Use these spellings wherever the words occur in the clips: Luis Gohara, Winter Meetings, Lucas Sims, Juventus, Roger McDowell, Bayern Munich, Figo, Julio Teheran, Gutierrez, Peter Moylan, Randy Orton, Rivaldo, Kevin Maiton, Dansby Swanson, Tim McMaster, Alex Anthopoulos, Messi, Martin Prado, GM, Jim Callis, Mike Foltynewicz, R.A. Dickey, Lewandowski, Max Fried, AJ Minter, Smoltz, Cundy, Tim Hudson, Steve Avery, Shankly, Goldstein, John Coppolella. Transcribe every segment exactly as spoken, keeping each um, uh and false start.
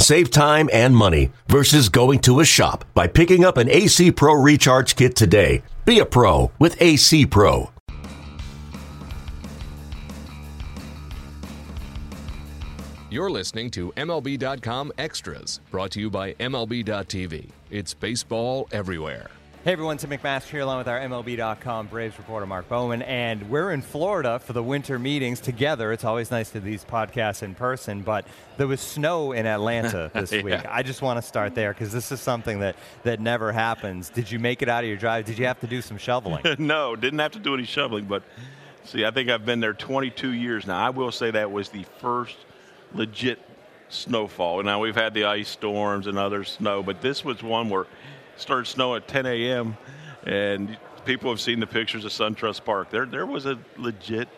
Save time and money versus going to a shop by picking up an A C Pro Recharge Kit today. Be a pro with A C Pro. You're listening to M L B dot com Extras, brought to you by M L B dot T V. It's baseball everywhere. Hey everyone, Tim McMaster here along with our M L B dot com Braves reporter Mark Bowman, and we're in Florida for the winter meetings together. It's always nice to do these podcasts in person, but there was snow in Atlanta this yeah. week. I just want to start there because this is something that, that never happens. Did you make it out of your drive? Did you have to do some shoveling? No, didn't have to do any shoveling, but see, I think I've been there twenty-two years now. I will say that was the first legit snowfall. Now, we've had the ice storms and other snow, but this was one where started snowing at ten a.m. and people have seen the pictures of SunTrust Park. There, there was a legit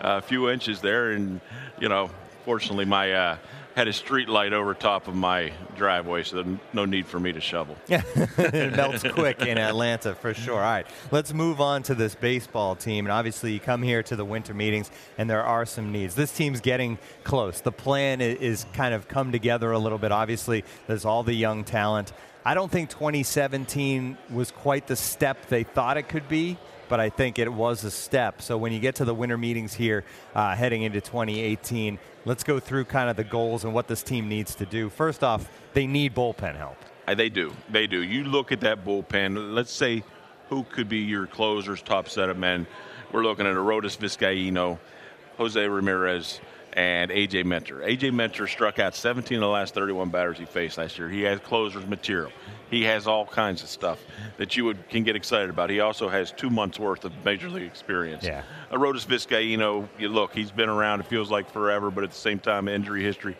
uh, few inches there, and you know, fortunately, my uh, had a street light over top of my driveway, so no need for me to shovel. Yeah, it melts quick in Atlanta for sure. All right, let's move on to this baseball team, and obviously, you come here to the winter meetings, and there are some needs. This team's getting close. The plan is kind of come together a little bit. Obviously, there's all the young talent. I don't think twenty seventeen was quite the step they thought it could be, but I think it was a step. So when you get to the winter meetings here uh, heading into twenty eighteen, let's go through kind of the goals and what this team needs to do. First off, they need bullpen help. They do. They do. You look at that bullpen. Let's say who could be your closers, top set of men. We're looking at Arodys Vizcaíno, Jose Ramirez, and A J Minter. A J Minter struck out seventeen of the last thirty-one batters he faced last year. He has closer's material. He has all kinds of stuff that you would can get excited about. He also has two months' worth of major league experience. Yeah. Arodys Vizcaíno, you look, he's been around, it feels like forever, but at the same time, injury history.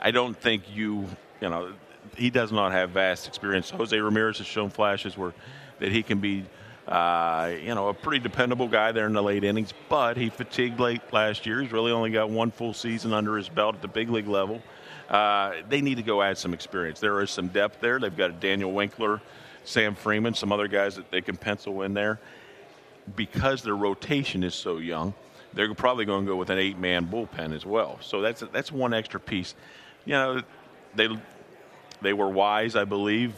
I don't think you, you know, he does not have vast experience. Jose Ramirez has shown flashes where that he can be, Uh, you know, a pretty dependable guy there in the late innings, but he fatigued late last year. He's really only got one full season under his belt at the big league level. Uh, they need to go add some experience. There is some depth there. They've got a Daniel Winkler, Sam Freeman, some other guys that they can pencil in there. Because their rotation is so young, they're probably going to go with an eight-man bullpen as well. So that's that's one extra piece. You know, they they were wise, I believe,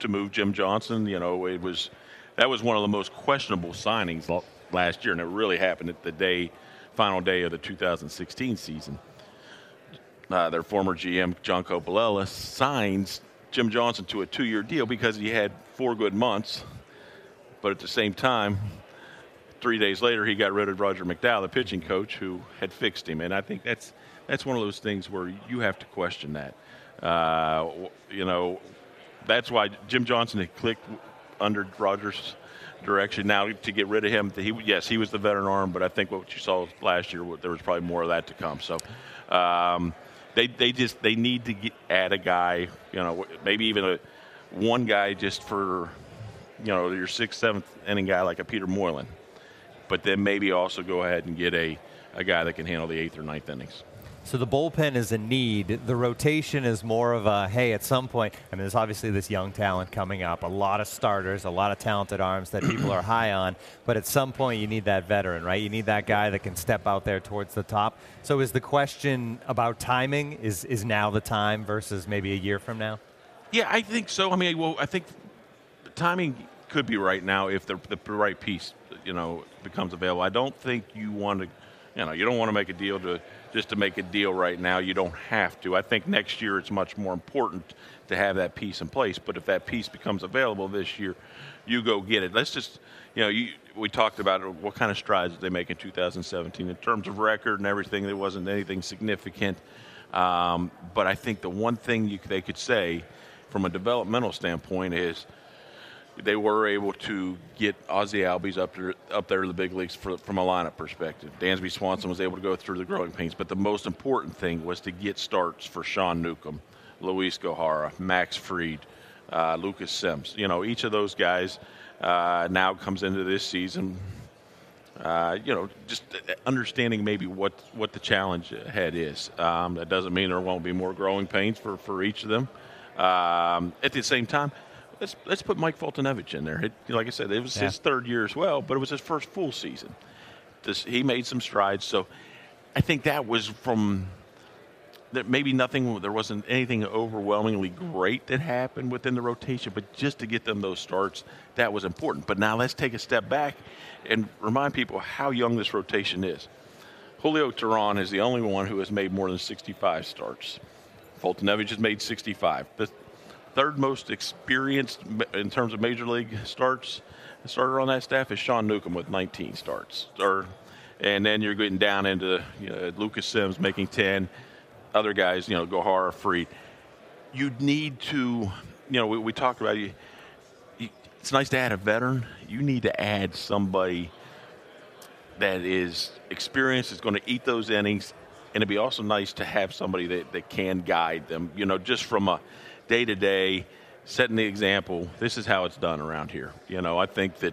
to move Jim Johnson. You know, it was – that was one of the most questionable signings last year, and it really happened at the day, final day of the two thousand sixteen season. Uh, their former G M, John Coppolella, signs Jim Johnson to a two-year deal because he had four good months, but at the same time, three days later, he got rid of Roger McDowell, the pitching coach, who had fixed him. And I think that's that's one of those things where you have to question that. Uh, you know, that's why Jim Johnson had clicked under Rogers' direction. Now to get rid of him, he yes, he was the veteran arm, but I think what you saw last year, there was probably more of that to come. So um, they they just they need to get, add a guy, you know, maybe even a one guy just for, you know, your sixth, seventh inning guy like a Peter Moylan, but then maybe also go ahead and get a, a guy that can handle the eighth or ninth innings. So the bullpen is a need. The rotation is more of a, hey, at some point, I mean, there's obviously this young talent coming up, a lot of starters, a lot of talented arms that people are high on, but at some point you need that veteran, right? You need that guy that can step out there towards the top. So is the question about timing, is, is now the time versus maybe a year from now? Yeah, I think so. I mean, well, I think the timing could be right now if the, the right piece, you know, becomes available. I don't think you want to, you know, you don't want to make a deal to just to make a deal right now. You don't have to. I think next year it's much more important to have that piece in place. But if that piece becomes available this year, you go get it. Let's just, you know, you, we talked about what kind of strides did they make in two thousand seventeen in terms of record and everything. There wasn't anything significant. Um, but I think the one thing you, they could say from a developmental standpoint is they were able to get Ozzie Albies up there, up there to the big leagues for, from a lineup perspective. Dansby Swanson was able to go through the growing pains, but the most important thing was to get starts for Sean Newcomb, Luis Gohara, Max Fried, uh, Lucas Sims. You know, each of those guys uh, now comes into this season uh, you know, just understanding maybe what, what the challenge ahead is. Um, that doesn't mean there won't be more growing pains for, for each of them. Um, at the same time, let's let's put Mike Foltynewicz in there. It, like I said, it was yeah. his third year as well, but it was his first full season. This, he made some strides, so I think that was from that maybe nothing. There wasn't anything overwhelmingly great that happened within the rotation, but just to get them those starts, that was important. But now let's take a step back and remind people how young this rotation is. Julio Teheran is the only one who has made more than sixty-five starts. Foltynewicz has made sixty-five. The third most experienced in terms of major league starts, starter on that staff is Sean Newcomb with nineteen starts. Or, and then you're getting down into you know, Lucas Sims making ten. Other guys, you know, Gohara, Fried. You need to, you know, we, we talked about you, you. It's nice to add a veteran. You need to add somebody that is experienced, is going to eat those innings. And it'd be also nice to have somebody that, that can guide them, you know, just from a day-to-day, setting the example, this is how it's done around here. You know, I think that,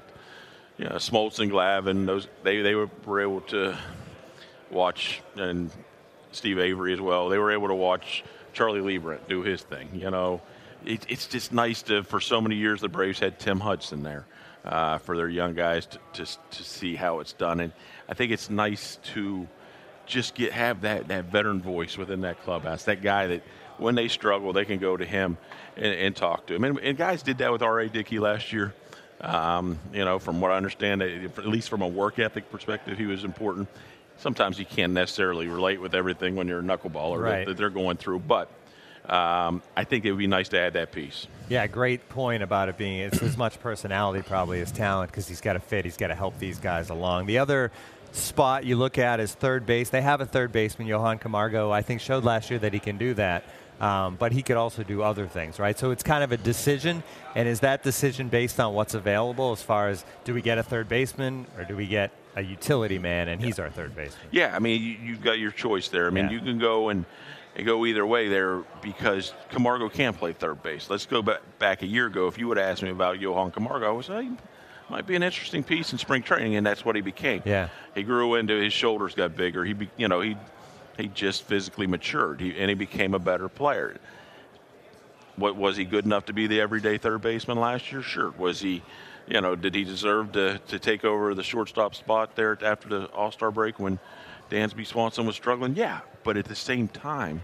you know, Smoltz and Glavine, those, they, they were able to watch, and Steve Avery as well, they were able to watch Charlie Leibrandt do his thing. You know, it, it's just nice to, for so many years, the Braves had Tim Hudson there uh, for their young guys to, to to see how it's done. And I think it's nice to just get have that, that veteran voice within that clubhouse, that guy that when they struggle, they can go to him and, and talk to him. And, and guys did that with R A. Dickey last year. Um, you know, from what I understand, at least from a work ethic perspective, he was important. Sometimes you can't necessarily relate with everything when you're a knuckleballer right. that, that they're going through. But um, I think it would be nice to add that piece. Yeah, great point about it being it's as much personality probably as talent because he's got to fit. He's got to help these guys along. The other spot you look at is third base. They have a third baseman, Johan Camargo, I think showed last year that he can do that. Um, but he could also do other things, right? So it's kind of a decision, and is that decision based on what's available as far as do we get a third baseman or do we get a utility man, and yeah. he's our third baseman? Yeah, I mean, you, you've got your choice there. I mean, yeah. you can go and, and go either way there because Camargo can play third base. Let's go back, back a year ago. If you would ask me about Johan Camargo, I would say, hey, might be an interesting piece in spring training, and that's what he became. Yeah, he grew into his shoulders got bigger. He, be, you know, he. He just physically matured, he, and he became a better player. What, was he good enough to be the everyday third baseman last year? Sure. Was he, you know, did he deserve to, to take over the shortstop spot there after the All-Star break when Dansby Swanson was struggling? Yeah, but at the same time,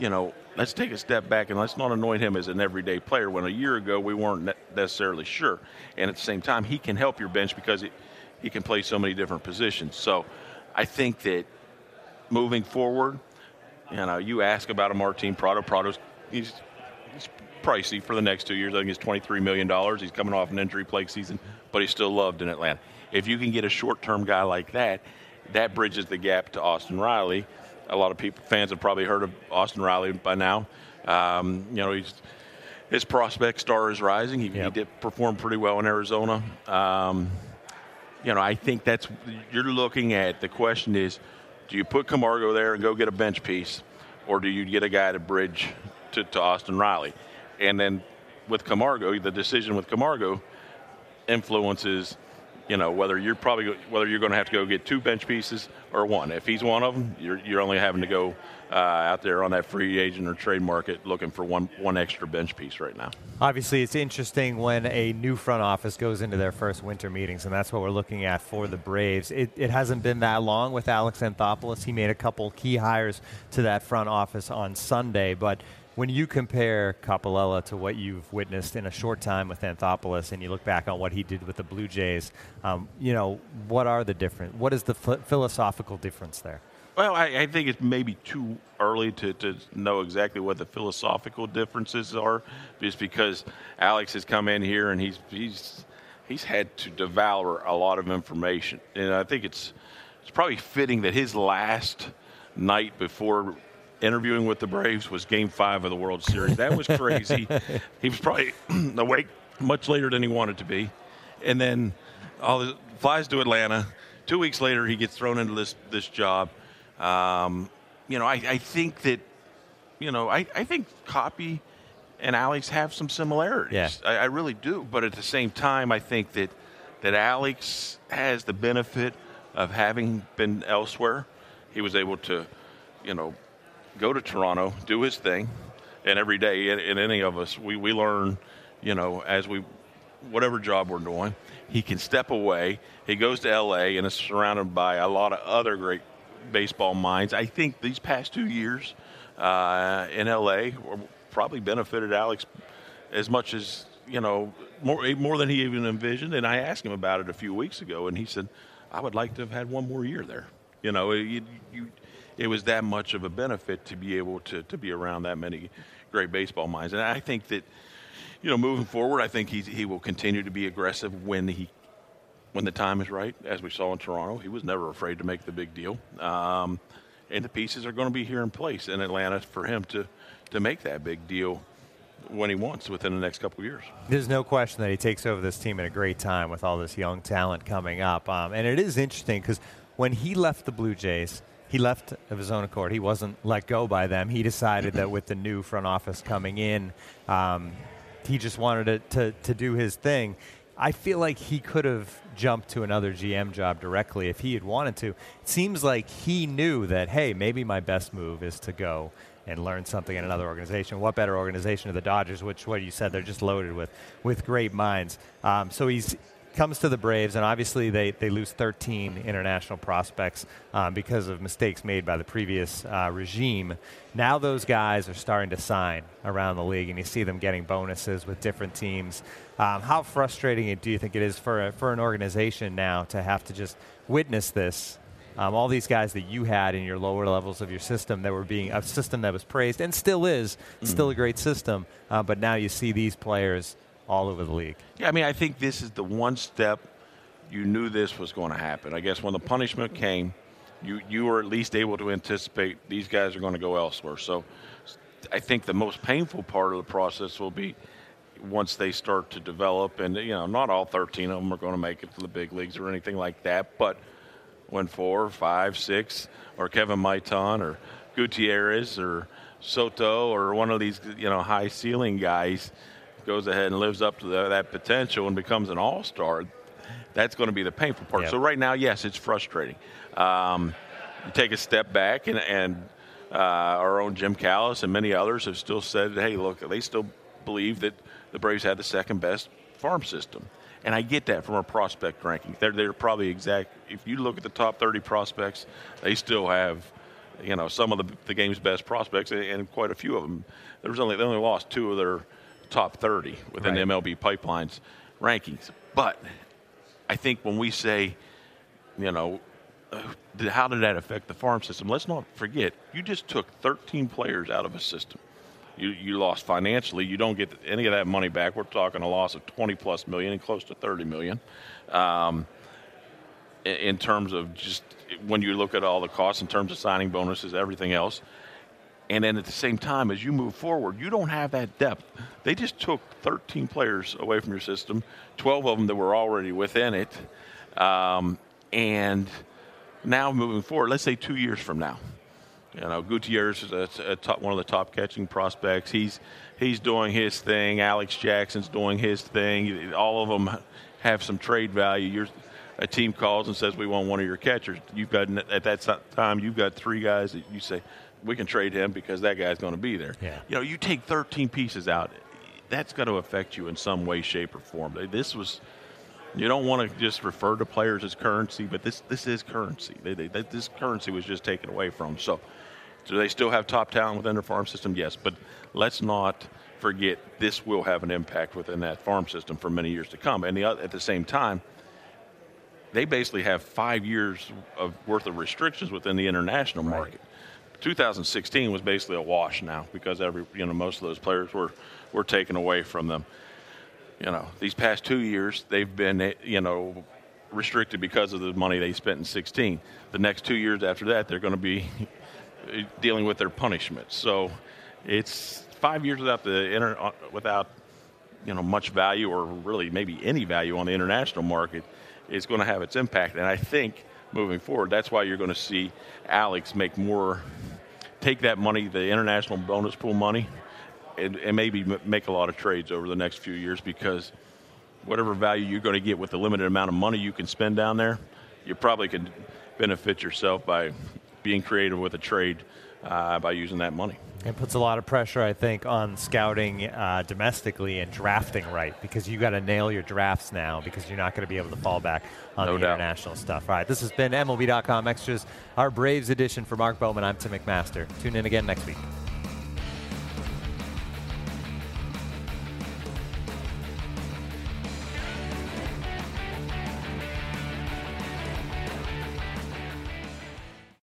you know, let's take a step back and let's not anoint him as an everyday player when a year ago we weren't necessarily sure. And at the same time, he can help your bench because he, he can play so many different positions. So I think that moving forward, you know, you ask about a Martin Prado. Prado's he's, he's pricey for the next two years. I think it's twenty-three million dollars. He's coming off an injury-plagued season, but he's still loved in Atlanta. If you can get a short-term guy like that, that bridges the gap to Austin Riley. A lot of people, fans have probably heard of Austin Riley by now. Um, you know, he's his prospect star is rising. He, yep. he did perform pretty well in Arizona. Um, you know, I think that's you're looking at. The question is, do you put Camargo there and go get a bench piece, or do you get a guy to bridge to, to Austin Riley? And then with Camargo, the decision with Camargo influences, you know, whether you're probably whether you're going to have to go get two bench pieces or one. If he's one of them, you're you're only having to go uh, out there on that free agent or trade market looking for one one extra bench piece right now. Obviously, it's interesting when a new front office goes into their first winter meetings, and that's what we're looking at for the Braves. It, it hasn't been that long with Alex Anthopoulos. He made a couple key hires to that front office on Sunday, but when you compare Coppolella to what you've witnessed in a short time with Anthopoulos and you look back on what he did with the Blue Jays, um, you know, what are the different? What is the ph- philosophical difference there? Well, I, I think it's maybe too early to, to know exactly what the philosophical differences are, just because Alex has come in here and he's he's he's had to devour a lot of information. And I think it's it's probably fitting that his last night before interviewing with the Braves was game five of the World Series. That was crazy. He was probably awake much later than he wanted to be. And then all the flies to Atlanta. Two weeks later, he gets thrown into this, this job. Um, you know, I, I think that, you know, I, I think Coppy and Alex have some similarities. Yeah. I, I really do. But at the same time, I think that, that Alex has the benefit of having been elsewhere, he was able to, you know, go to Toronto, do his thing, and every day, in, in any of us, we, we learn, you know, as we, whatever job we're doing, he can step away. He goes to L A and is surrounded by a lot of other great baseball minds. I think these past two years uh, in L A probably benefited Alex as much as, you know, more more than he even envisioned. And I asked him about it a few weeks ago, and he said, I would like to have had one more year there. You know, you, you, it was that much of a benefit to be able to, to be around that many great baseball minds. And I think that, you know, moving forward, I think he he will continue to be aggressive when he when the time is right. As we saw in Toronto, he was never afraid to make the big deal. Um, and the pieces are going to be here in place in Atlanta for him to, to make that big deal when he wants within the next couple of years. There's no question that he takes over this team at a great time with all this young talent coming up. Um, and it is interesting because when he left the Blue Jays, he left of his own accord. He wasn't let go by them. He decided that with the new front office coming in, um, he just wanted to, to, to do his thing. I feel like he could have jumped to another G M job directly if he had wanted to. It seems like he knew that, hey, maybe my best move is to go and learn something in another organization. What better organization than the Dodgers, which, what you said, they're just loaded with with great minds. Um, so he's comes to the Braves, and obviously they, they lose thirteen international prospects um, because of mistakes made by the previous uh, regime. Now those guys are starting to sign around the league, and you see them getting bonuses with different teams. Um, how frustrating do you think it is for, a, for an organization now to have to just witness this? Um, all these guys that you had in your lower levels of your system that were being a system that was praised and still is, mm-hmm. still a great system, uh, but now you see these players all over the league. Yeah, I mean, I think this is the one step you knew this was going to happen. I guess when the punishment came, you, you were at least able to anticipate these guys are going to go elsewhere. So I think the most painful part of the process will be once they start to develop, and, you know, not all thirteen of them are going to make it to the big leagues or anything like that, but when four, five, six, or Kevin Maiton or Gutierrez or Soto or one of these, you know, high ceiling guys goes ahead and lives up to the, that potential and becomes an all-star, that's going to be the painful part. Yep. So right now, yes, it's frustrating. Um, you take a step back, and, and uh, our own Jim Callis and many others have still said, hey, look, they still believe that the Braves had the second-best farm system. And I get that from a prospect ranking. They're, they're probably exact. If you look at the top thirty prospects, they still have, you know, some of the, the game's best prospects, and, and quite a few of them. There was only, they only lost two of their top thirty within right. the M L B pipeline's rankings. But I think when we say, you know, how did that affect the farm system, let's not forget, you just took thirteen players out of a system. You you lost financially. You don't get any of that money back. We're talking a loss of twenty plus million and close to thirty million. Um, in terms of just when you look at all the costs, in terms of signing bonuses, everything else. And then at the same time, as you move forward, you don't have that depth. They just took thirteen players away from your system, twelve of them that were already within it. Um, and now moving forward, let's say two years from now, you know, Gutierrez is a, a top, one of the top catching prospects. He's he's doing his thing. Alex Jackson's doing his thing. All of them have some trade value. You're, a team calls and says, we want one of your catchers. You've got, at that time, you've got three guys that you say, we can trade him because that guy's going to be there. Yeah. You know, you take thirteen pieces out, that's going to affect you in some way, shape, or form. This was, you don't want to just refer to players as currency, but this this is currency. They, they, this currency was just taken away from them. So, do they still have top talent within their farm system? Yes, but let's not forget this will have an impact within that farm system for many years to come. And the, at the same time, they basically have five years of worth of restrictions within the international right. market. two thousand sixteen was basically a wash now because every you know most of those players were were taken away from them. You know, these past two years they've been you know restricted because of the money they spent in sixteen. The next two years after that they're going to be dealing with their punishment. So it's five years without the inter- without you know much value or really maybe any value on the international market is going to have its impact. And I think moving forward, that's why you're going to see Alex make more, take that money, the international bonus pool money, and, and maybe make a lot of trades over the next few years because whatever value you're going to get with the limited amount of money you can spend down there, you probably could benefit yourself by being creative with a trade uh, by using that money. It puts a lot of pressure, I think, on scouting uh, domestically and drafting right, because you got to nail your drafts now, because you're not going to be able to fall back on no the doubt. International stuff. All right, this has been M L B dot com Extras, our Braves edition. For Mark Bowman, I'm Tim McMaster. Tune in again next week.